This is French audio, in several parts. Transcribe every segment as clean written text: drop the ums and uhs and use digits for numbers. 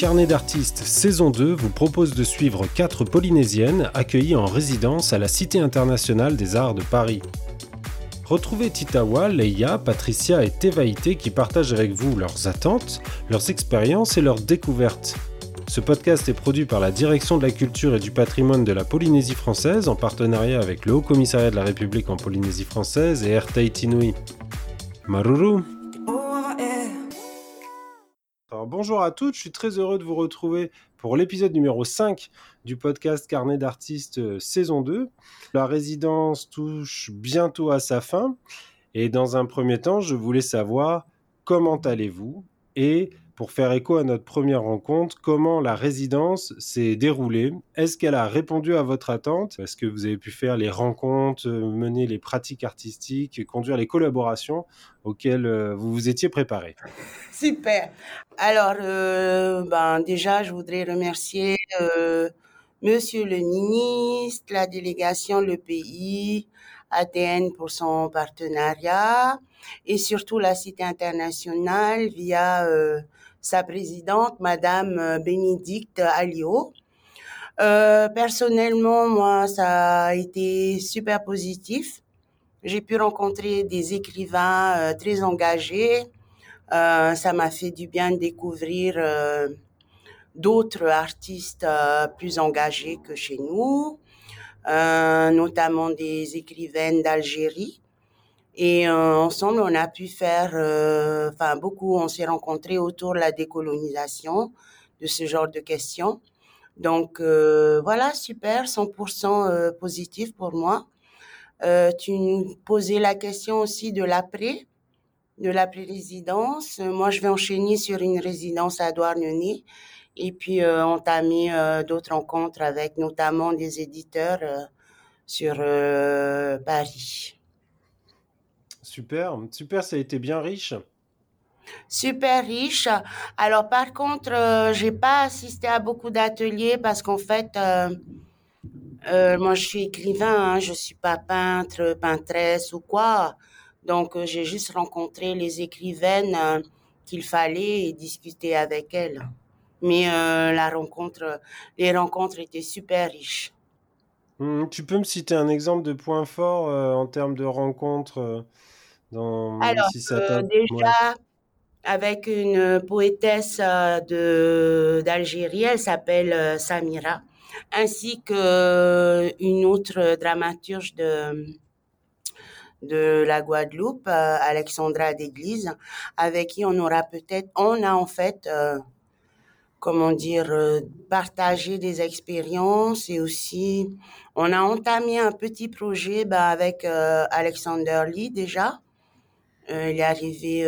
Carnet d'artistes saison 2 vous propose de suivre 4 Polynésiennes accueillies en résidence à la Cité internationale des arts de Paris. Retrouvez Titawa, Leia, Patricia et Tevaïté qui partagent avec vous leurs attentes, leurs expériences et leurs découvertes. Ce podcast est produit par la Direction de la culture et du patrimoine de la Polynésie française en partenariat avec le Haut-Commissariat de la République en Polynésie française et Air Tahiti Nui. Maruru! Alors bonjour à toutes, je suis très heureux de vous retrouver pour l'épisode numéro 5 du podcast Carnet d'artistes saison 2. La résidence touche bientôt à sa fin et dans un premier temps, je voulais savoir comment allez-vous et pour faire écho à notre première rencontre, comment la résidence s'est déroulée? Est-ce qu'elle a répondu à votre attente? Est-ce que vous avez pu faire les rencontres, mener les pratiques artistiques, conduire les collaborations auxquelles vous vous étiez préparé? Super. Alors, déjà, je voudrais remercier Monsieur le ministre, la délégation, le pays, Athènes pour son partenariat et surtout la Cité internationale via sa présidente, Madame Bénédicte Alliot. Personnellement, moi, ça a été super positif. J'ai pu rencontrer des écrivains très engagés. Ça m'a fait du bien de découvrir d'autres artistes plus engagés que chez nous, notamment des écrivaines d'Algérie. Et ensemble, on a pu faire, on s'est rencontrés autour de la décolonisation, de ce genre de questions. Donc, super, 100% positif pour moi. Tu nous posais la question aussi de l'après-résidence. Moi, je vais enchaîner sur une résidence à Douarnenez et puis entamer d'autres rencontres avec notamment des éditeurs sur Paris. Super, ça a été bien riche. Super riche. Alors par contre, j'ai pas assisté à beaucoup d'ateliers parce qu'en fait, moi je suis écrivain, je suis pas peintre, peintresse ou quoi. Donc j'ai juste rencontré les écrivaines qu'il fallait et discuté avec elles. Mais les rencontres étaient super riches. Tu peux me citer un exemple de point fort en termes de rencontres avec une poétesse d'Algérie, elle s'appelle Samira, ainsi qu'une autre dramaturge de la Guadeloupe, Alexandra d'Église, avec qui on a partagé des expériences et aussi on a entamé un petit projet avec Alexander Lee déjà. Il est arrivé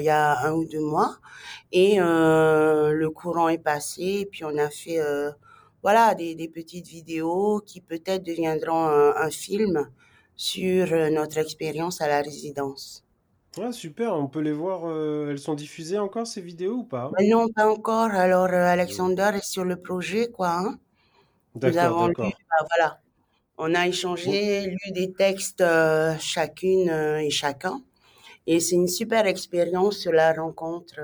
il y a 1 ou 2 mois et le courant est passé et puis on a fait des petites vidéos qui peut-être deviendront un film sur notre expérience à la résidence. Ah, super, on peut les voir, elles sont diffusées encore ces vidéos ou pas? Mais non, pas encore, alors Alexander est sur le projet quoi. Hein. D'accord. Lu, on a échangé, lu des textes chacune et chacun et c'est une super expérience sur la rencontre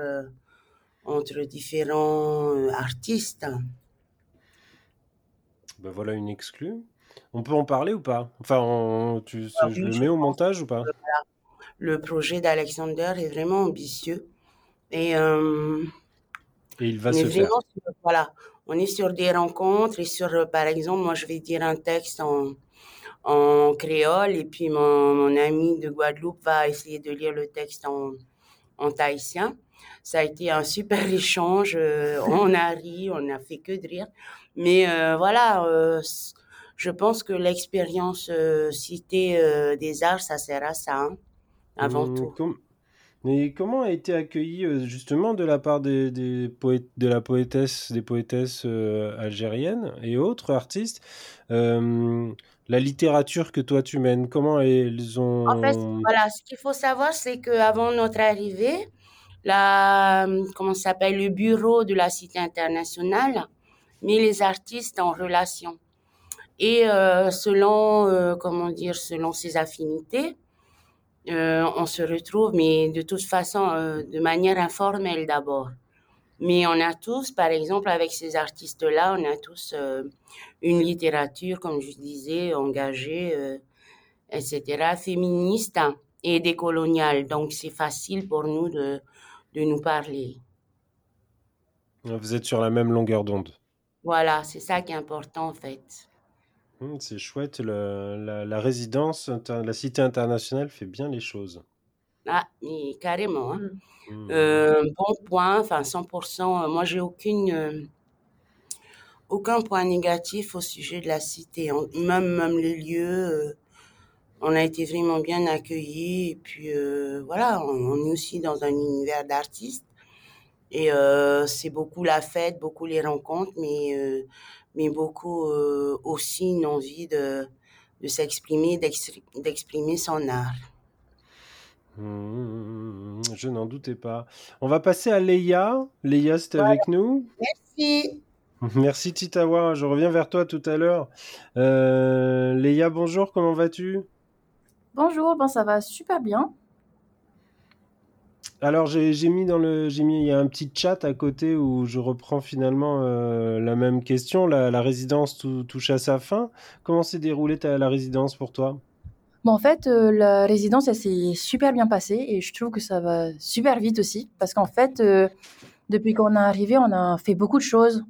entre différents artistes. Ben voilà une exclue, on peut en parler ou pas? Enfin, je le mets au montage ou pas? Le projet d'Alexander est vraiment ambitieux et il va se faire. On est sur des rencontres et sur, par exemple, moi je vais dire un texte en créole et puis mon ami de Guadeloupe va essayer de lire le texte en tahitien. Ça a été un super échange, on a ri, on n'a fait que de rire, mais je pense que l'expérience Cité des arts, ça sert à ça. Hein. Avant tout. Mais comment a été accueilli justement de la part des poétesses algériennes et autres artistes la littérature que toi tu mènes? Comment elles ont... En fait, ce qu'il faut savoir, c'est qu'avant notre arrivée, le bureau de la Cité internationale met les artistes en relation et selon ses affinités. On se retrouve, mais de toute façon, de manière informelle d'abord. Mais on a tous, par exemple, avec ces artistes-là, on a tous une littérature, comme je disais, engagée, etc., féministe et décoloniale. Donc, c'est facile pour nous de nous parler. Vous êtes sur la même longueur d'onde. Voilà, c'est ça qui est important, en fait. C'est chouette. La résidence, la Cité internationale fait bien les choses. Ah, mais carrément. Hein. Bon point, enfin 100%. Moi, j'ai aucun point négatif au sujet de la cité. Même le lieu, on a été vraiment bien accueillis. Et puis, voilà, on est aussi dans un univers d'artistes. Et c'est beaucoup la fête, beaucoup les rencontres, mais beaucoup aussi une envie de s'exprimer, d'exprimer son art. Je n'en doutais pas. On va passer à Léa. Léa, c'était voilà. Avec nous. Merci. Merci Titawa, je reviens vers toi tout à l'heure. Léa, bonjour, comment vas-tu ? Bonjour, ça va super bien. Alors j'ai mis il y a un petit chat à côté où je reprends finalement la même question. La résidence touche à sa fin. Comment s'est déroulée la résidence pour toi ? Bon, en fait, la résidence, elle s'est super bien passée et je trouve que ça va super vite aussi parce qu'en fait, depuis qu'on est arrivé, on a fait beaucoup de choses.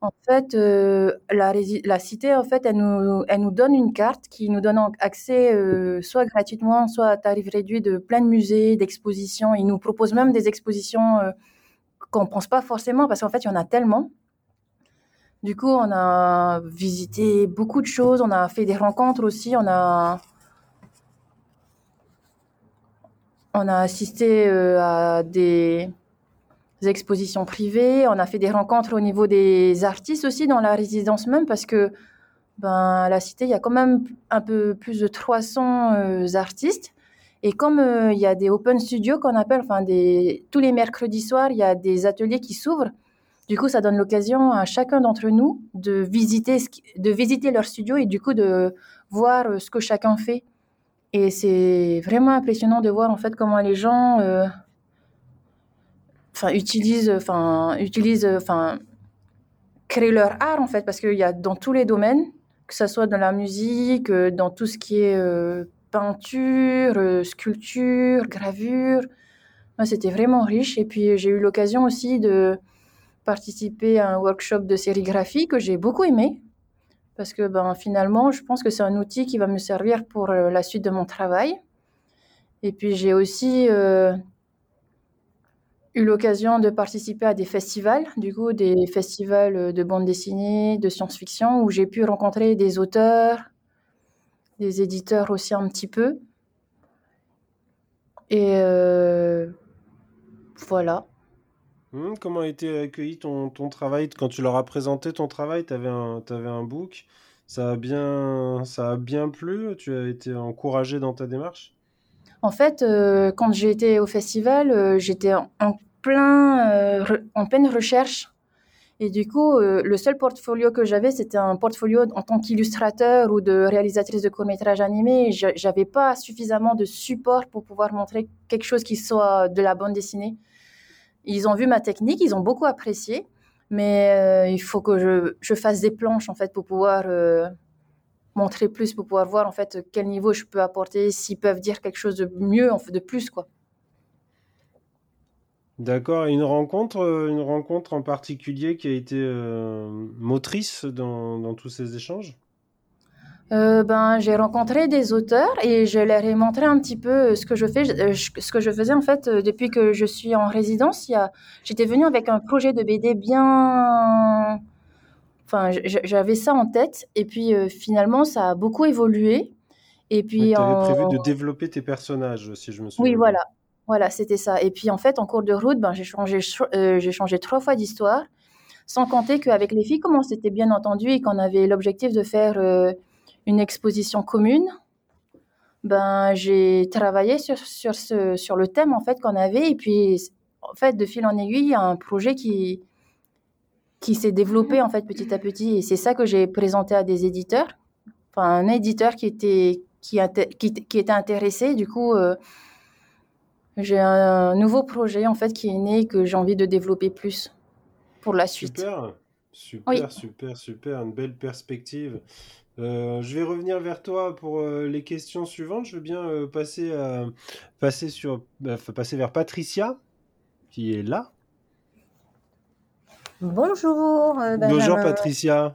En fait, la cité, en fait, elle nous donne une carte qui nous donne accès soit gratuitement, soit à tarif réduit de plein de musées, d'expositions. Ils nous proposent même des expositions qu'on ne pense pas forcément parce qu'en fait, il y en a tellement. Du coup, on a visité beaucoup de choses, on a fait des rencontres aussi, on a assisté à des expositions privées, on a fait des rencontres au niveau des artistes aussi dans la résidence même parce que à la cité, il y a quand même un peu plus de 300 artistes. Et comme il y a des open studios qu'on appelle, tous les mercredis soirs, il y a des ateliers qui s'ouvrent. Du coup, ça donne l'occasion à chacun d'entre nous de visiter leur studio et du coup de voir ce que chacun fait. Et c'est vraiment impressionnant de voir en fait comment les gens créent leur art en fait parce qu'il y a dans tous les domaines, que ce soit dans la musique, dans tout ce qui est peinture, sculpture, gravure. Moi, c'était vraiment riche et puis j'ai eu l'occasion aussi de participer à un workshop de sérigraphie que j'ai beaucoup aimé. Parce que finalement, je pense que c'est un outil qui va me servir pour la suite de mon travail. Et puis, j'ai aussi eu l'occasion de participer à des festivals, du coup, des festivals de bande dessinée, de science-fiction, où j'ai pu rencontrer des auteurs, des éditeurs aussi un petit peu. Et voilà. Comment a été accueilli ton travail ? Quand tu leur as présenté ton travail, t'avais un book, ça a bien plu ? Tu as été encouragée dans ta démarche ? En fait, quand j'ai été au festival, j'étais en pleine recherche. Et du coup, le seul portfolio que j'avais, c'était un portfolio en tant qu'illustrateur ou de réalisatrice de courts-métrages animés. Je n'avais pas suffisamment de support pour pouvoir montrer quelque chose qui soit de la bande dessinée. Ils ont vu ma technique, ils ont beaucoup apprécié, mais il faut que je fasse des planches en fait pour pouvoir montrer plus, pour pouvoir voir en fait quel niveau je peux apporter, s'ils peuvent dire quelque chose de mieux, en fait, de plus quoi. D'accord. Et une rencontre en particulier qui a été motrice dans tous ces échanges. J'ai rencontré des auteurs et je leur ai montré un petit peu ce que je fais, ce que je faisais en fait depuis que je suis en résidence. J'étais venue avec un projet de BD bien, j'avais ça en tête et puis finalement ça a beaucoup évolué. Et puis tu avais prévu de développer tes personnages si je me souviens. Oui, voilà, c'était ça. Et puis en fait en cours de route, j'ai changé 3 fois d'histoire, sans compter qu'avec les filles, comme on s'était bien entendu et qu'on avait l'objectif de faire une exposition commune, j'ai travaillé sur le thème en fait qu'on avait et puis en fait de fil en aiguille, il y a un projet qui s'est développé en fait petit à petit et c'est ça que j'ai présenté à des éditeurs, un éditeur qui était intéressé. Du coup, J'ai un nouveau projet en fait qui est né et que j'ai envie de développer plus pour la suite. Super, une belle perspective. Je vais revenir vers toi pour les questions suivantes. Je veux bien passer vers Patricia, qui est là. Bonjour. Bonjour Patricia,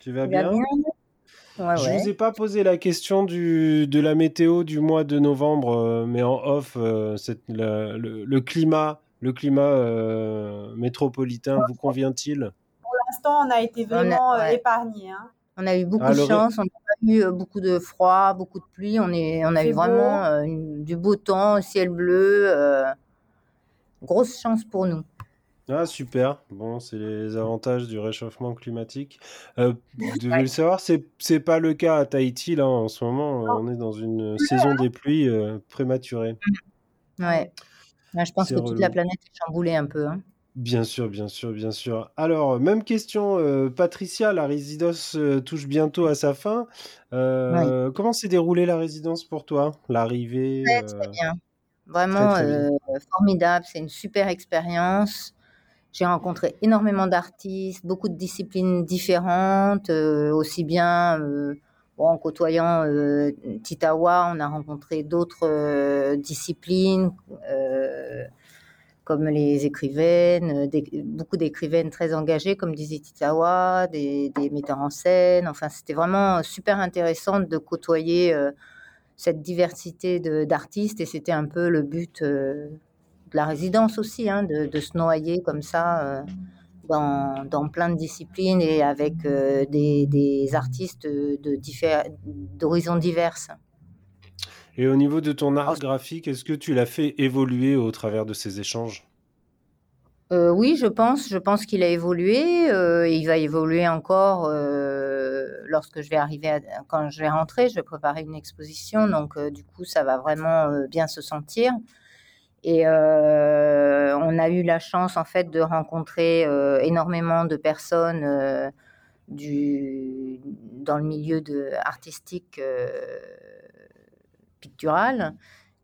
tu vas bien ? Je vous ai pas posé la question de la météo du mois de novembre, mais en off, le climat métropolitain vous convient-il ? Pour l'instant, on a été vraiment épargnés. Hein. On a eu beaucoup de chance, on n'a pas eu beaucoup de froid, beaucoup de pluie, on a eu vraiment du beau temps, ciel bleu, grosse chance pour nous. Ah, super. Bon, c'est les avantages du réchauffement climatique. Vous devez le savoir, c'est pas le cas à Tahiti, là, en ce moment. On est dans une saison des pluies prématurée. Ouais. Là, je pense que toute la planète est chamboulée un peu. Hein. Bien sûr. Alors, même question, Patricia, la résidence touche bientôt à sa fin. Comment s'est déroulée la résidence pour toi ? L'arrivée ? Très bien. Vraiment très bien. Formidable. C'est une super expérience. J'ai rencontré énormément d'artistes, beaucoup de disciplines différentes, aussi bien en côtoyant Titawa, on a rencontré d'autres disciplines, comme les écrivaines, beaucoup d'écrivaines très engagées, comme disait Titawa, des metteurs en scène. Enfin, c'était vraiment super intéressant de côtoyer cette diversité d'artistes et c'était un peu le but de la résidence aussi, hein, de se noyer comme ça dans plein de disciplines et avec des artistes d'horizons divers. Et au niveau de ton art graphique, est-ce que tu l'as fait évoluer au travers de ces échanges ? Oui, je pense qu'il a évolué. Il va évoluer encore lorsque je vais arriver, quand je vais rentrer, je vais préparer une exposition. Donc, du coup, ça va vraiment bien se sentir. Et on a eu la chance en fait de rencontrer énormément de personnes dans le milieu artistique pictural,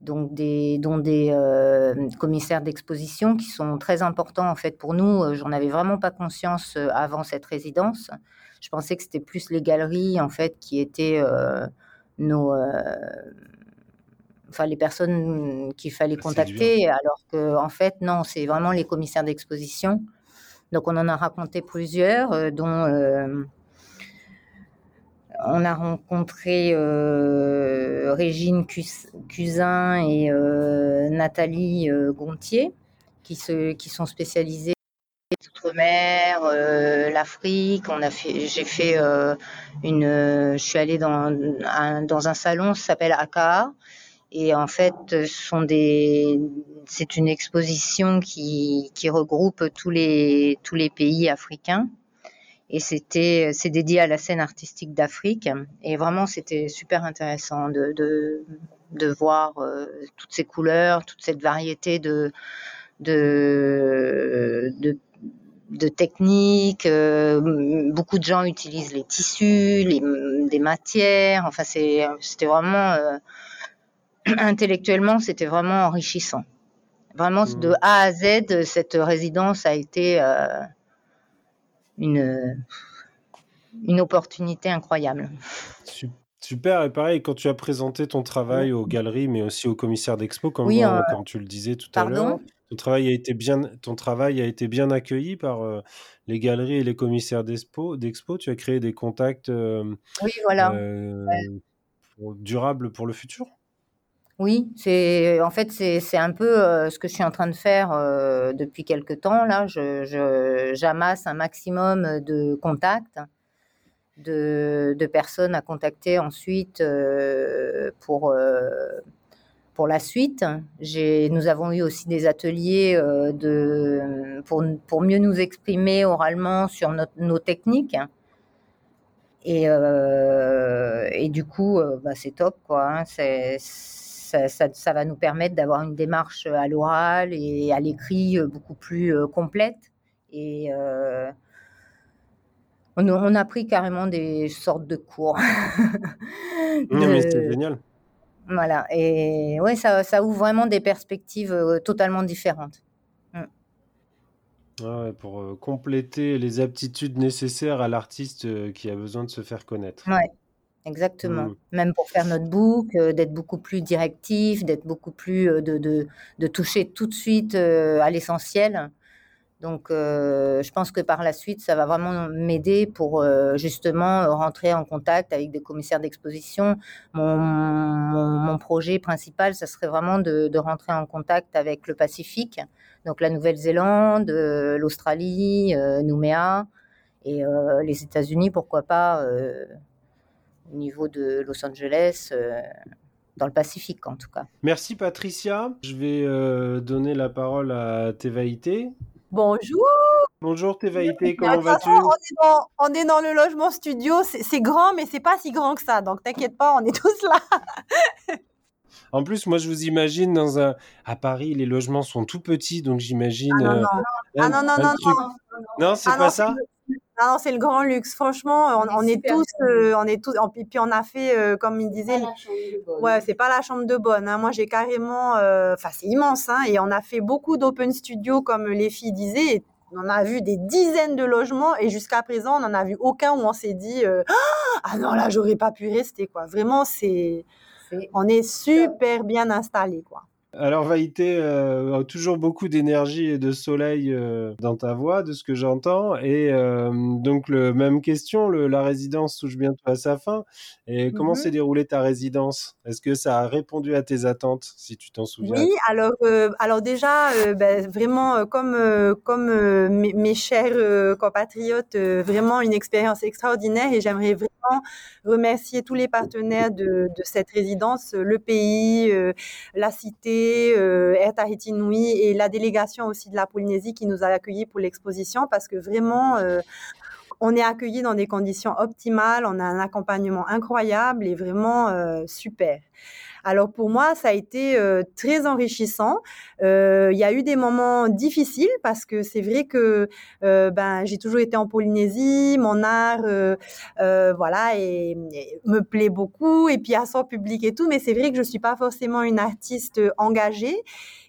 donc dont des commissaires d'exposition qui sont très importants en fait pour nous. J'en avais vraiment pas conscience avant cette résidence. Je pensais que c'était plus les galeries en fait qui étaient les personnes qu'il fallait contacter, alors que en fait, non, c'est vraiment les commissaires d'exposition. Donc, on en a raconté plusieurs, dont on a rencontré Régine Cusin et Nathalie Gontier, qui sont spécialisées l'outre-mer, l'Afrique. Je suis allée dans un salon, ça s'appelle ACAA. Et en fait, c'est une exposition qui regroupe tous les pays africains. Et c'est dédié à la scène artistique d'Afrique. Et vraiment, c'était super intéressant de voir toutes ces couleurs, toute cette variété de techniques. Beaucoup de gens utilisent les tissus, des matières. Enfin, c'était vraiment... intellectuellement, c'était vraiment enrichissant. Vraiment, de A à Z, cette résidence a été une opportunité incroyable. Super, et pareil, quand tu as présenté ton travail aux galeries, mais aussi aux commissaires d'expo, comme tu le disais tout à l'heure, ton travail a été bien accueilli par les galeries et les commissaires d'expo. Tu as créé des contacts durables pour le futur. Oui, c'est un peu ce que je suis en train de faire depuis quelque temps. Là, j'amasse un maximum de contacts, de personnes à contacter ensuite pour la suite. Nous avons eu aussi des ateliers pour mieux nous exprimer oralement sur nos techniques. Et du coup, c'est top, quoi. Hein, Ça va nous permettre d'avoir une démarche à l'oral et à l'écrit beaucoup plus complète. Et on a pris carrément des sortes de cours. Non, mais c'était génial. Voilà, et ouais, ça ouvre vraiment des perspectives totalement différentes. Ah ouais, pour compléter les aptitudes nécessaires à l'artiste qui a besoin de se faire connaître. Ouais, exactement. Même pour faire notre book, d'être beaucoup plus directif, d'être beaucoup plus de toucher tout de suite à l'essentiel. Donc, je pense que par la suite, ça va vraiment m'aider pour justement rentrer en contact avec des commissaires d'exposition. Mon projet principal, ça serait vraiment de rentrer en contact avec le Pacifique, donc la Nouvelle-Zélande, l'Australie, Nouméa et les États-Unis, pourquoi pas, au niveau de Los Angeles. Dans le Pacifique, en tout cas. Merci, Patricia. Je vais donner la parole à Te Vahite. Bonjour. Bonjour Te Vahite, comment vas-tu ? On est dans le logement studio, c'est grand mais c'est pas si grand que ça, donc t'inquiète pas, on est tous là. En plus, moi je vous imagine à Paris, les logements sont tout petits, donc j'imagine... Non, c'est pas ça. Non, c'est le grand luxe. Franchement, on est tous. Et puis on a fait, comme il disait, ouais, c'est pas la chambre de bonne. Hein. Moi, j'ai carrément, c'est immense. Hein, et on a fait beaucoup d'open studio, comme les filles disaient. Et on a vu des dizaines de logements et jusqu'à présent, on n'en a vu aucun où on s'est dit, ah non, là, j'aurais pas pu rester, quoi. Vraiment, on est super bien installés, quoi. Alors, Vahite, toujours beaucoup d'énergie et de soleil dans ta voix, de ce que j'entends. Et donc, même question, la résidence touche bientôt à sa fin. Et comment s'est déroulée ta résidence ? Est-ce que ça a répondu à tes attentes, si tu t'en souviens ? Oui, alors déjà, vraiment, comme mes chers compatriotes, vraiment une expérience extraordinaire. Et j'aimerais vraiment remercier tous les partenaires de cette résidence, le pays, la cité, Air Tahiti Nui et la délégation aussi de la Polynésie qui nous a accueillis pour l'exposition, parce que vraiment on est accueillis dans des conditions optimales, on a un accompagnement incroyable et vraiment super. Alors pour moi, ça a été très enrichissant. Il y a eu des moments difficiles parce que c'est vrai que j'ai toujours été en Polynésie, mon art et me plaît beaucoup et puis à son public et tout, mais c'est vrai que je suis pas forcément une artiste engagée.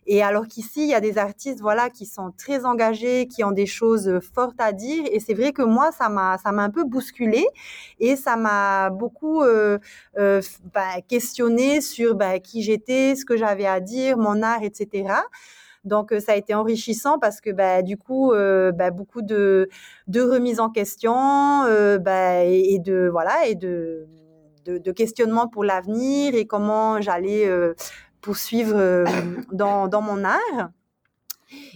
Et alors qu'ici, il y a des artistes qui sont très engagés, qui ont des choses fortes à dire. Et c'est vrai que moi, ça m'a un peu bousculée et ça m'a beaucoup questionnée sur qui j'étais, ce que j'avais à dire, mon art, etc. Donc, ça a été enrichissant parce que, du coup, beaucoup de remises en question et de questionnements pour l'avenir et comment j'allais... poursuivre dans mon art.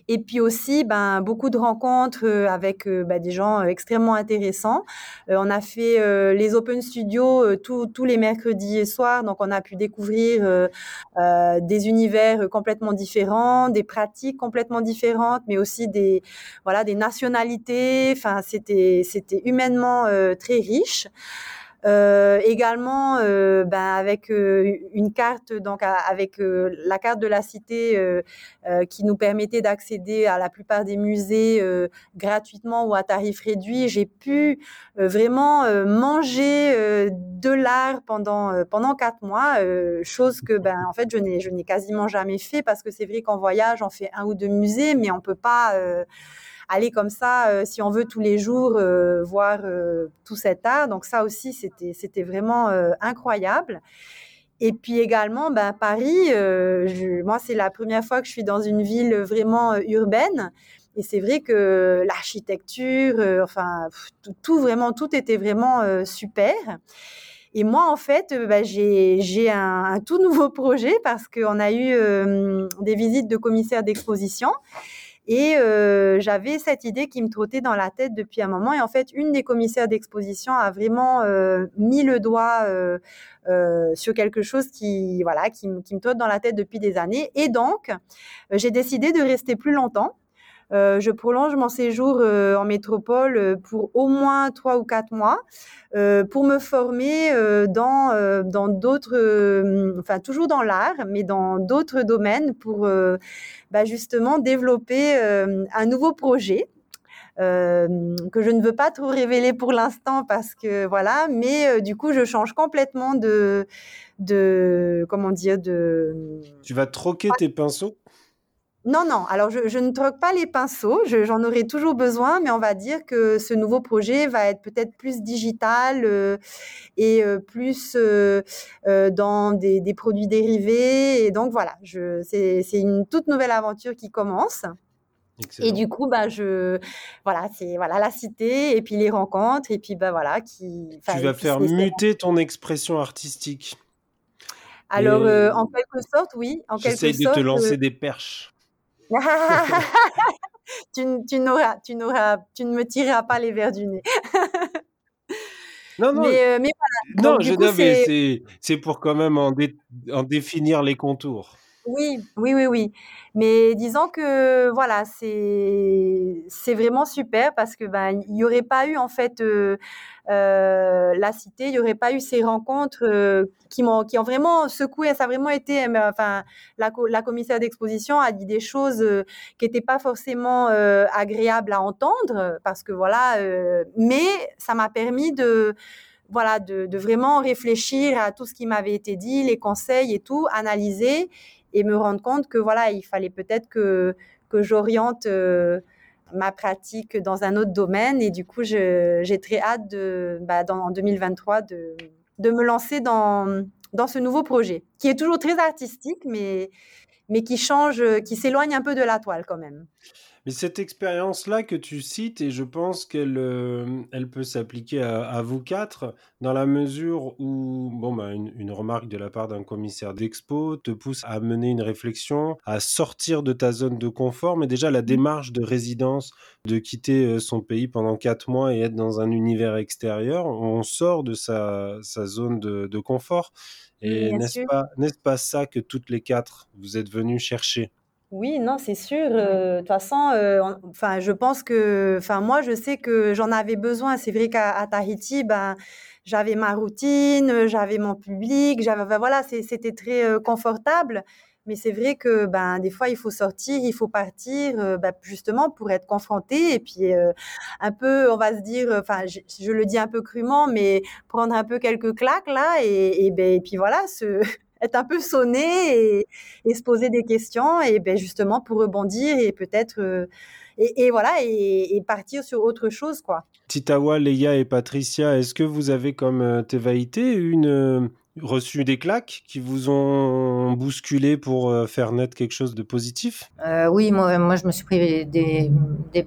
Et puis aussi, beaucoup de rencontres avec des gens extrêmement intéressants. On a fait les Open Studios tous les mercredis et soirs, donc on a pu découvrir des univers complètement différents, des pratiques complètement différentes, mais aussi des nationalités. Enfin, c'était humainement très riche. Également, avec une carte, donc avec la carte de la cité qui nous permettait d'accéder à la plupart des musées gratuitement ou à tarif réduit, j'ai pu vraiment manger de l'art pendant 4 mois, chose que en fait je n'ai quasiment jamais fait parce que c'est vrai qu'en voyage on fait 1 ou 2 musées, mais on peut pas aller comme ça, si on veut tous les jours voir tout cet art. Donc ça aussi, c'était vraiment incroyable. Et puis également, Paris, moi c'est la première fois que je suis dans une ville vraiment urbaine. Et c'est vrai que l'architecture, tout était vraiment super. Et moi, en fait, j'ai un tout nouveau projet parce qu'on a eu des visites de commissaires d'exposition. Et j'avais cette idée qui me trottait dans la tête depuis un moment. Et en fait, une des commissaires d'exposition a vraiment mis le doigt sur quelque chose qui me trotte dans la tête depuis des années. Et donc, j'ai décidé de rester plus longtemps. Je prolonge mon séjour en métropole pour au moins 3 ou 4 mois pour me former dans d'autres, toujours dans l'art, mais dans d'autres domaines pour justement développer un nouveau projet. que je ne veux pas trop révéler pour l'instant parce que voilà, mais du coup je change complètement de Tu vas troquer tes pinceaux ? Non, non. Alors, je ne troque pas les pinceaux. J'en aurai toujours besoin, mais on va dire que ce nouveau projet va être peut-être plus digital et plus dans des produits dérivés. Et donc, voilà, c'est une toute nouvelle aventure qui commence. Excellent. Et du coup, c'est la cité et puis les rencontres. Et puis, tu vas faire muter ton expression artistique. Alors, en quelque sorte, oui. J'essaie de te lancer des perches. tu ne me tireras pas les vers du nez. C'est pour quand même en définir les contours. Oui. Mais disons que c'est vraiment super parce que il n'y aurait pas eu en fait la cité, il n'y aurait pas eu ces rencontres qui ont vraiment secoué. Ça a vraiment été la commissaire d'exposition a dit des choses qui n'étaient pas forcément agréables à entendre parce que mais ça m'a permis de vraiment réfléchir à tout ce qui m'avait été dit, les conseils et tout, analyser et me rendre compte que il fallait peut-être que j'oriente ma pratique dans un autre domaine. Et du coup, j'ai très hâte en 2023 de me lancer dans ce nouveau projet qui est toujours très artistique, mais qui change, qui s'éloigne un peu de la toile quand même. Mais cette expérience-là que tu cites, et je pense qu'elle peut s'appliquer à vous quatre, dans la mesure où une remarque de la part d'un commissaire d'expo te pousse à mener une réflexion, à sortir de ta zone de confort, mais déjà la démarche de résidence, de quitter son pays pendant 4 mois et être dans un univers extérieur, on sort de sa zone de confort. Et n'est-ce pas ça que toutes les quatre, vous êtes venues chercher ? Oui, non, c'est sûr. De toute façon, je pense que... moi, je sais que j'en avais besoin. C'est vrai qu'à Tahiti, j'avais ma routine, j'avais mon public, c'était très confortable. Mais c'est vrai que des fois, il faut sortir, il faut partir justement pour être confronté. Et puis, un peu, on va se dire... je le dis un peu crûment, mais prendre un peu quelques claques, là, et puis être un peu sonné et se poser des questions et justement pour rebondir et peut-être et partir sur autre chose quoi. Titawa, Léa et Patricia, est-ce que vous avez comme Tevaïté reçu des claques qui vous ont bousculé pour faire naître quelque chose de positif ? Oui, moi je me suis pris des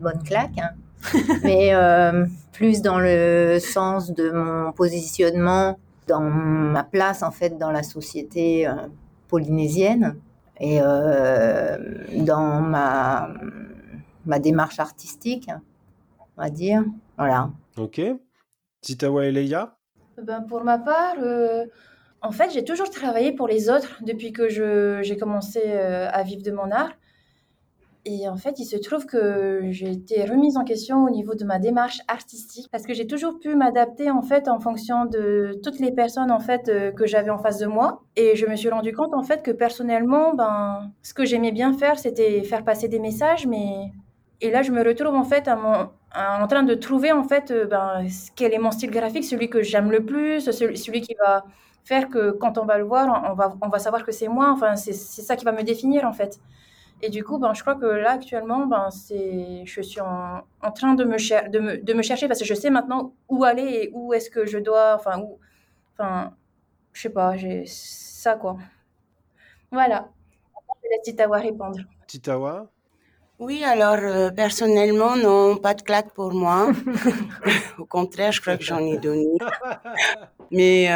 bonnes claques hein. Mais plus dans le sens de mon positionnement dans ma place, en fait, dans la société polynésienne et dans ma démarche artistique, on va dire. Voilà. OK. Titawa et Léa ? Pour ma part, en fait, j'ai toujours travaillé pour les autres depuis que j'ai commencé à vivre de mon art. Et en fait, il se trouve que j'ai été remise en question au niveau de ma démarche artistique parce que j'ai toujours pu m'adapter en fait en fonction de toutes les personnes en fait que j'avais en face de moi. Et je me suis rendu compte en fait que personnellement, ce que j'aimais bien faire, c'était faire passer des messages. Et là, je me retrouve en fait en train de trouver en fait quel est mon style graphique, celui que j'aime le plus, celui qui va faire que quand on va le voir, on va savoir que c'est moi. Enfin, c'est ça qui va me définir en fait. Et du coup, je crois que là, actuellement, je suis en train de me chercher parce que je sais maintenant où aller et où est-ce que je dois... je sais pas, j'ai ça, quoi. Voilà. Je vais laisser Titawa répondre. Titawa ? Oui, alors, personnellement, non, pas de claque pour moi. Au contraire, je crois que j'en ai donné. Mais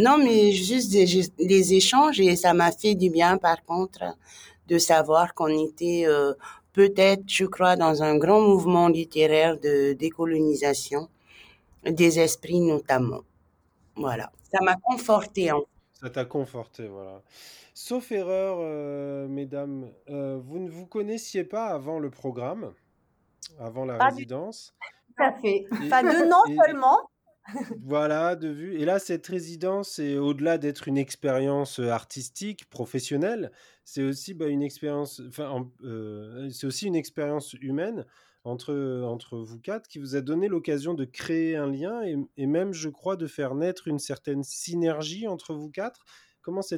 non, mais juste des échanges et ça m'a fait du bien, par contre... de savoir qu'on était peut-être, je crois, dans un grand mouvement littéraire de décolonisation, des esprits notamment. Voilà, ça m'a confortée. Ça t'a confortée, voilà. Sauf erreur, mesdames, vous ne vous connaissiez pas avant le programme, avant la résidence. Tout à fait. Pas de nom seulement. Voilà, de vue. Et là, cette résidence est au-delà d'être une expérience artistique, professionnelle, c'est aussi une expérience, c'est aussi une expérience humaine entre vous quatre qui vous a donné l'occasion de créer un lien et même, je crois, de faire naître une certaine synergie entre vous quatre. Comment ça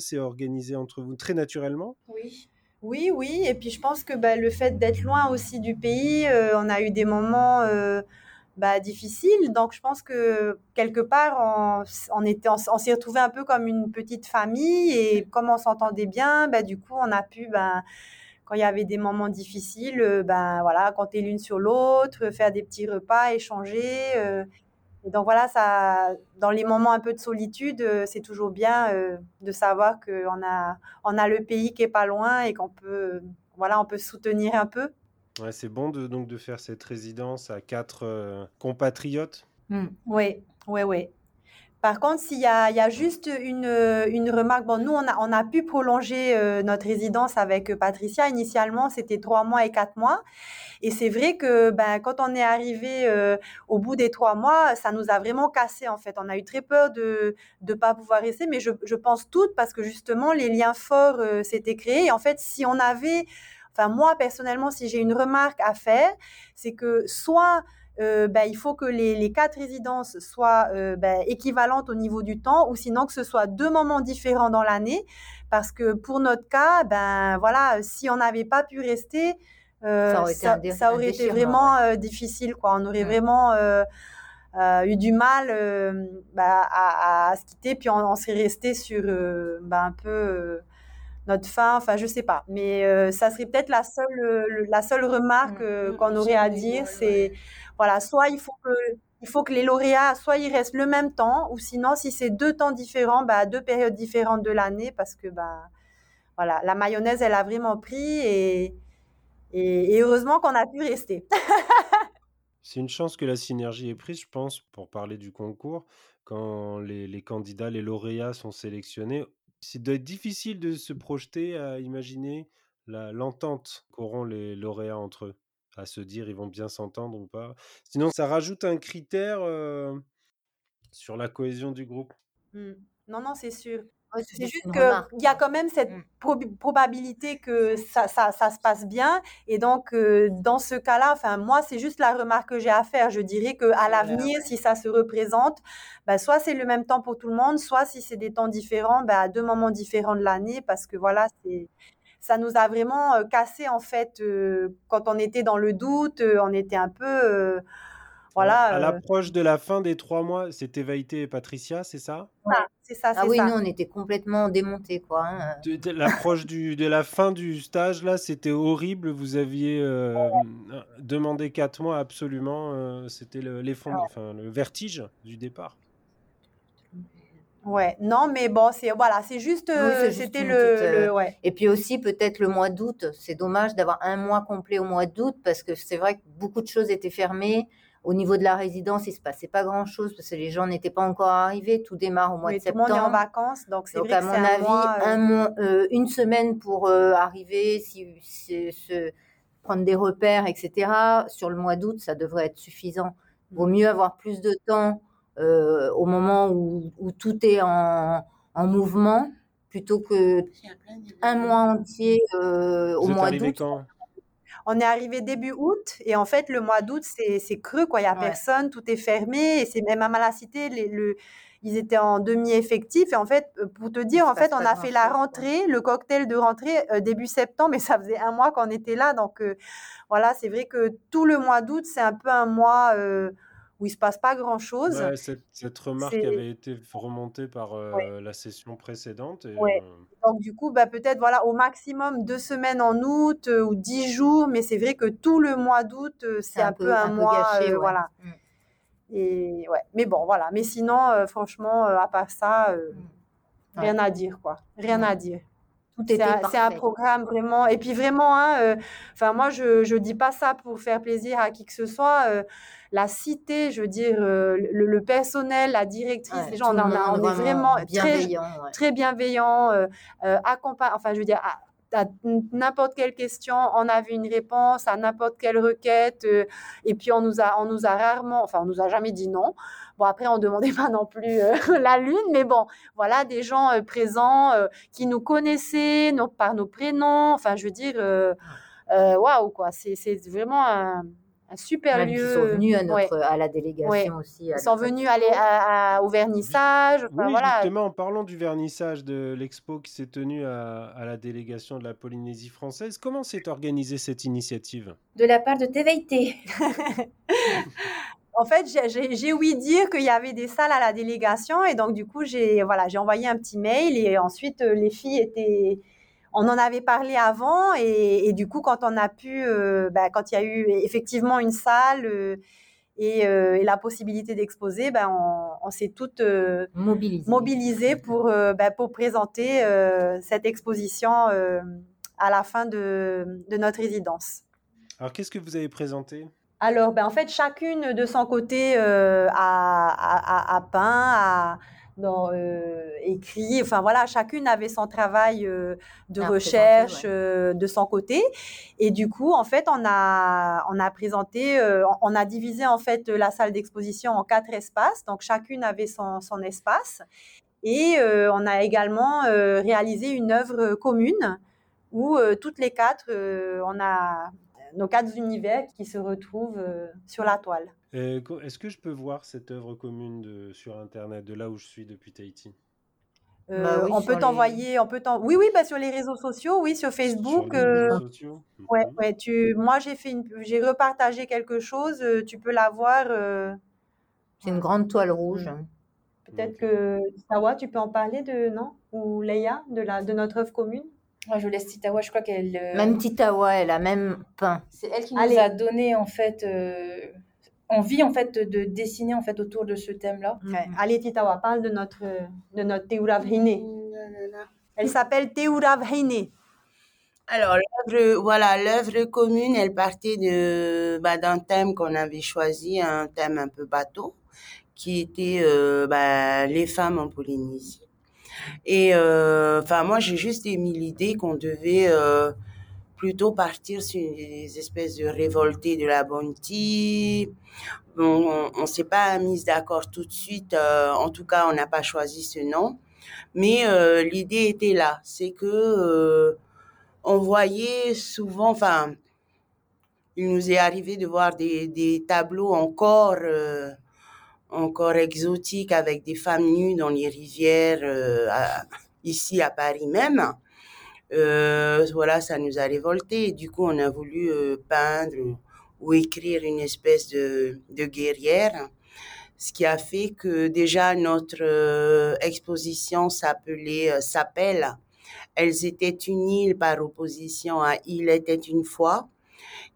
s'est organisé entre vous, très naturellement? Oui. Oui. Et puis, je pense que le fait d'être loin aussi du pays, on a eu des moments difficiles. Donc, je pense que quelque part, on s'est retrouvés un peu comme une petite famille. Et comme on s'entendait bien, du coup, on a pu, quand il y avait des moments difficiles, compter l'une sur l'autre, faire des petits repas, échanger. Et donc, voilà, ça, dans les moments un peu de solitude, c'est toujours bien de savoir qu'on a le pays qui est pas loin et qu'on peut, on peut soutenir un peu. Ouais, c'est bon de faire cette résidence à 4 compatriotes. Oui. Par contre, s'il y a juste une remarque, nous, on a pu prolonger notre résidence avec Patricia. Initialement, c'était 3 mois et 4 mois. Et c'est vrai que quand on est arrivé au bout des 3 mois, ça nous a vraiment cassé, en fait. On a eu très peur de ne pas pouvoir rester, mais je pense toutes, parce que justement, les liens forts s'étaient créés. Et en fait, si on avait... moi, personnellement, si j'ai une remarque à faire, c'est que soit... il faut que les 4 résidences soient équivalentes au niveau du temps, ou sinon que ce soit 2 moments différents dans l'année, parce que pour notre cas, si on n'avait pas pu rester, ça aurait été vraiment difficile, quoi. On aurait vraiment eu du mal à se quitter, puis on serait resté sur un peu notre fin, je sais pas, mais ça serait peut-être la seule remarque qu'on aurait à dire, c'est voilà, soit il faut que les lauréats soit ils restent le même temps, ou sinon si c'est 2 temps différents, 2 périodes différentes de l'année, parce que voilà, la mayonnaise elle a vraiment pris et heureusement qu'on a pu rester. C'est une chance que la synergie est prise, je pense, pour parler du concours. Quand les candidats, les lauréats sont sélectionnés, c'est difficile de se projeter à imaginer l'entente qu'auront les lauréats entre eux, à se dire ils vont bien s'entendre ou pas. Sinon, ça rajoute un critère sur la cohésion du groupe. Non, c'est sûr. C'est juste qu'il y a quand même cette probabilité que ça se passe bien. Et donc, dans ce cas-là, moi, c'est juste la remarque que j'ai à faire. Je dirais qu'à l'avenir, si ça se représente, soit c'est le même temps pour tout le monde, soit si c'est des temps différents, à 2 moments différents de l'année, parce que voilà, ça nous a vraiment cassé, en fait, quand on était dans le doute, on était un peu... à l'approche de la fin des 3 mois, c'était Vaïté et Patricia, c'est ça? C'est ça. Ah oui, nous, on était complètement démontés, quoi. L'approche de la fin du stage, là, c'était horrible. Vous aviez demandé 4 mois absolument. C'était le vertige du départ. Ouais, non, mais bon, c'est juste, non, c'est juste c'était le ouais. Et puis aussi, peut-être le mois d'août. C'est dommage d'avoir un mois complet au mois d'août, parce que c'est vrai que beaucoup de choses étaient fermées. Au niveau de la résidence, il se passait pas grand-chose parce que les gens n'étaient pas encore arrivés. Tout démarre au mois de septembre. Tout le monde est en vacances, donc c'est vrai que c'est à mon avis une semaine pour arriver, se prendre des repères, etc. Sur le mois d'août, ça devrait être suffisant. Vaut mieux avoir plus de temps au moment où tout est en mouvement, plutôt que un mois entier au mois d'août. Quand on est arrivé début août, et en fait, le mois d'août, c'est creux, quoi. Il n'y a personne, tout est fermé, et c'est même à la Cité, ils étaient en demi-effectif. Et en fait, pour te dire, on a fait la rentrée, le cocktail de rentrée début septembre, et ça faisait un mois qu'on était là. Donc, c'est vrai que tout le mois d'août, c'est un peu un mois où il ne se passe pas grand-chose. Ouais, cette remarque avait été remontée par la session précédente. Et, donc, du coup, peut-être au maximum 2 semaines en août ou 10 jours. Mais c'est vrai que tout le mois d'août, c'est un peu mois gâché. Voilà. Et, mais bon, voilà. Mais sinon, franchement, à part ça, rien à dire, quoi. Rien à dire. C'est un programme vraiment... Et puis vraiment, moi, je dis pas ça pour faire plaisir à qui que ce soit. La Cité, je veux dire, le personnel, la directrice, les gens, on est vraiment très bienveillants, très bienveillants, à n'importe quelle question, on avait une réponse à n'importe quelle requête, et puis on nous a rarement, enfin on nous a jamais dit non. Bon, après on demandait pas non plus la lune, mais bon, voilà, des gens présents qui nous connaissaient par nos prénoms, enfin je veux dire, waouh, quoi, c'est vraiment un super même lieu. Ils sont venus à, à la délégation aussi. Ils sont venus aller au vernissage. Enfin, oui, voilà. Justement, en parlant du vernissage de l'expo qui s'est tenue à la délégation de la Polynésie française, comment s'est organisée cette initiative ? De la part de TVIT. En fait, j'ai ouï dire qu'il y avait des salles à la délégation et donc du coup, j'ai envoyé un petit mail et ensuite, les filles étaient... On en avait parlé avant et du coup, quand on a pu, quand il y a eu effectivement une salle et la possibilité d'exposer, on s'est toutes mobilisées pour présenter cette exposition à la fin de notre résidence. Alors, qu'est-ce que vous avez présenté ? Alors, en fait, chacune de son côté a peint, écrit, enfin voilà, chacune avait son travail de recherche de son côté et du coup en fait on a présenté, on a divisé en fait la salle d'exposition en 4 espaces, donc chacune avait son espace et on a également réalisé une œuvre commune où toutes les 4 on a nos 4 univers qui se retrouvent sur la toile. Est-ce que je peux voir cette œuvre commune sur Internet, de là où je suis depuis Tahiti ? Oui, on peut t'envoyer... sur les réseaux sociaux, oui, sur Facebook. Sur les réseaux sociaux. Moi, j'ai repartagé quelque chose, tu peux la voir. C'est une grande toile rouge. Peut-être que, Sawa, tu peux en parler, non ? Ou Leïa, de notre œuvre commune ? Je laisse Titawa, je crois qu'elle... Même Titawa, elle a même peint. C'est elle qui nous a donné, en fait... envie en fait de dessiner en fait autour de ce thème-là. Ouais. Allez Titawa, parle de notre Te Ura Vahine. Elle s'appelle Te Ura Vahine. Alors l'œuvre commune, elle partait d'un thème qu'on avait choisi, un thème un peu bateau, qui était les femmes en Polynésie. Et moi j'ai juste émis l'idée qu'on devait plutôt partir sur des espèces de révoltés de la Bonti. On ne s'est pas mis d'accord tout de suite. En tout cas, on n'a pas choisi ce nom. Mais l'idée était là. C'est que on voyait souvent... Enfin, il nous est arrivé de voir des tableaux encore exotiques avec des femmes nues dans les rivières, ici à Paris même. Ça nous a révoltés et du coup on a voulu peindre ou écrire une espèce de guerrière, ce qui a fait que déjà notre exposition s'appelle Elles étaient une île par opposition à Il était une fois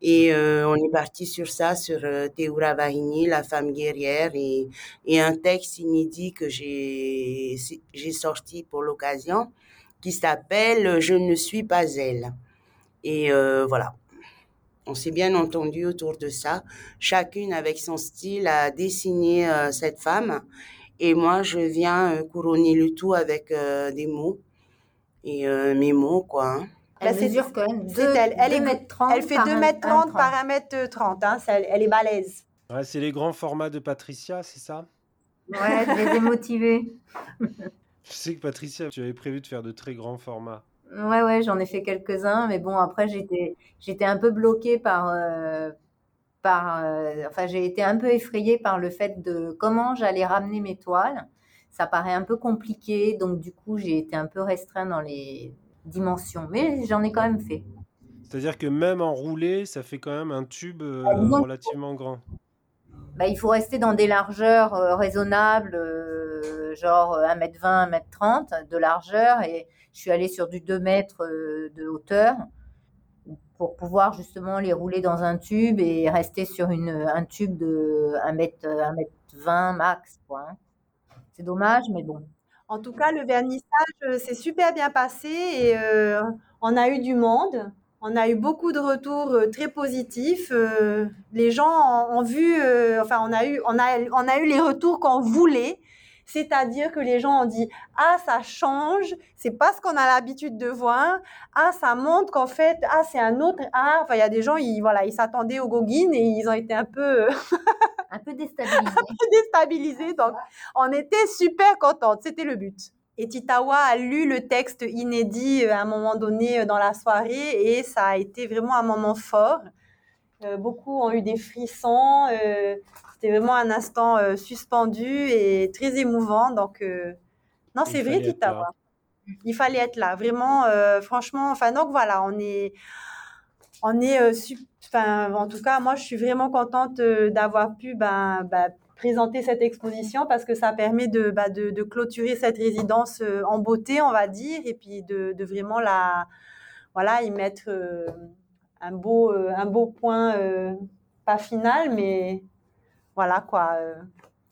et on est parti sur ça, sur Te Ura Vahine, la femme guerrière et un texte inédit que j'ai sorti pour l'occasion qui s'appelle « Je ne suis pas elle ». Et on s'est bien entendu autour de ça. Chacune avec son style a dessiné cette femme. Et moi, je viens couronner le tout avec des mots. Et mes mots, quoi. Hein. Elle mesure quand même 2m30. Elle fait 2m30 par 1m30. Hein, elle est balèze. Ouais, c'est les grands formats de Patricia, c'est ça ? Ouais, je les ai motivés. Je sais que Patricia, tu avais prévu de faire de très grands formats. Ouais, j'en ai fait quelques-uns, mais bon, après j'étais un peu bloquée j'ai été un peu effrayée par le fait de comment j'allais ramener mes toiles. Ça paraît un peu compliqué, donc du coup j'ai été un peu restreinte dans les dimensions, mais j'en ai quand même fait. C'est-à-dire que même enroulé, ça fait quand même un tube relativement grand. Il faut rester dans des largeurs raisonnables, genre 1m20, 1m30 de largeur. Et je suis allée sur du 2 mètres de hauteur pour pouvoir justement les rouler dans un tube et rester sur un tube de 1m20 max, quoi, hein. C'est dommage, mais bon. En tout cas, le vernissage s'est super bien passé et on a eu du monde. On a eu beaucoup de retours très positifs. Les gens ont vu, on a eu les retours qu'on voulait. c'est-à-dire que les gens ont dit « Ah, ça change, c'est pas ce qu'on a l'habitude de voir. Ah, ça montre qu'en fait, ah, c'est un autre art. » Enfin, il y a des gens, ils s'attendaient aux goguines et ils ont été un peu… un peu déstabilisés. Un peu déstabilisés, donc on était super contentes, c'était le but. Et Titawa a lu le texte inédit à un moment donné dans la soirée et ça a été vraiment un moment fort. Beaucoup ont eu des frissons, c'était vraiment un instant suspendu et très émouvant. Donc, non, c'est vrai, Titawa. Il fallait être là, vraiment, franchement. Enfin, donc voilà, on est en tout cas, moi, je suis vraiment contente d'avoir pu présenter cette exposition parce que ça permet de clôturer cette résidence en beauté, on va dire, et puis de vraiment y mettre... Un beau point, pas final, mais voilà quoi.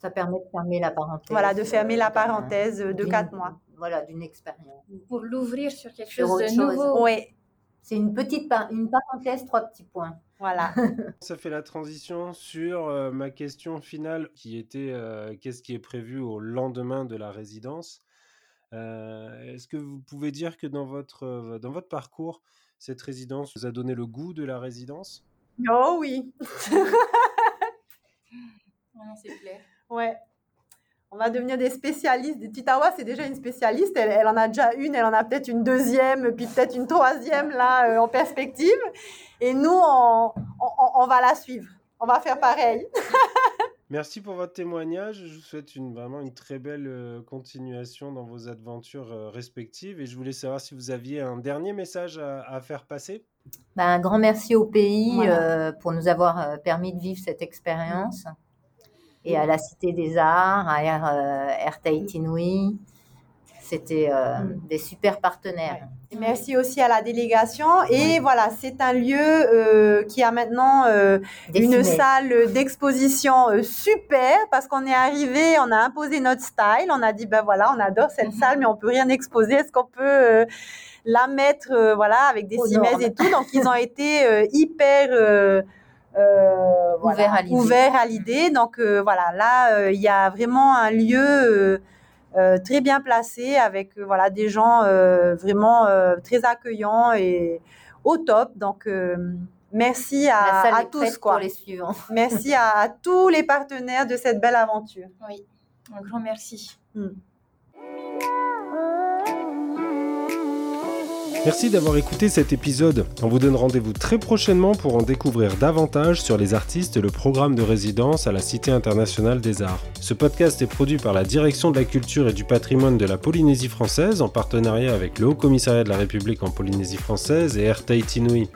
Ça permet de fermer la parenthèse. Voilà, de fermer la parenthèse de 4 mois. Voilà, d'une expérience. Pour l'ouvrir sur quelque chose de nouveau. Oui. C'est une petite une parenthèse, 3 petits points. Voilà. Ça fait la transition sur ma question finale qui était qu'est-ce qui est prévu au lendemain de la résidence ? Est-ce que vous pouvez dire que dans votre parcours, cette résidence vous a donné le goût de la résidence ? Oh oui. Non, c'est clair. Ouais. On va devenir des spécialistes. Titawa, c'est déjà une spécialiste. Elle en a déjà une. Elle en a peut-être une deuxième, puis peut-être une troisième là en perspective. Et nous, on va la suivre. On va faire pareil. Merci pour votre témoignage. Je vous souhaite vraiment une très belle continuation dans vos aventures respectives. Et je voulais savoir si vous aviez un dernier message à faire passer. Un grand merci au pays pour nous avoir permis de vivre cette expérience. Et à la Cité des Arts, à Air Tahiti Nui. C'était des super partenaires. Ouais. Merci aussi à la délégation. Et voilà, c'est un lieu qui a maintenant une salle d'exposition super parce qu'on est arrivé, on a imposé notre style. On a dit, on adore cette salle, mais on ne peut rien exposer. Est-ce qu'on peut la mettre avec des cimaises et tout ? Donc, ils ont été hyper... ouverts à l'idée. Donc, là, il y a vraiment un lieu... très bien placé avec des gens vraiment très accueillants et au top. Donc merci à tous pour les suivants. Merci à tous les partenaires de cette belle aventure. Oui, un grand merci. Merci d'avoir écouté cet épisode. On vous donne rendez-vous très prochainement pour en découvrir davantage sur les artistes et le programme de résidence à la Cité internationale des arts. Ce podcast est produit par la Direction de la culture et du patrimoine de la Polynésie française en partenariat avec le Haut-Commissariat de la République en Polynésie française et Air Tahiti Nui.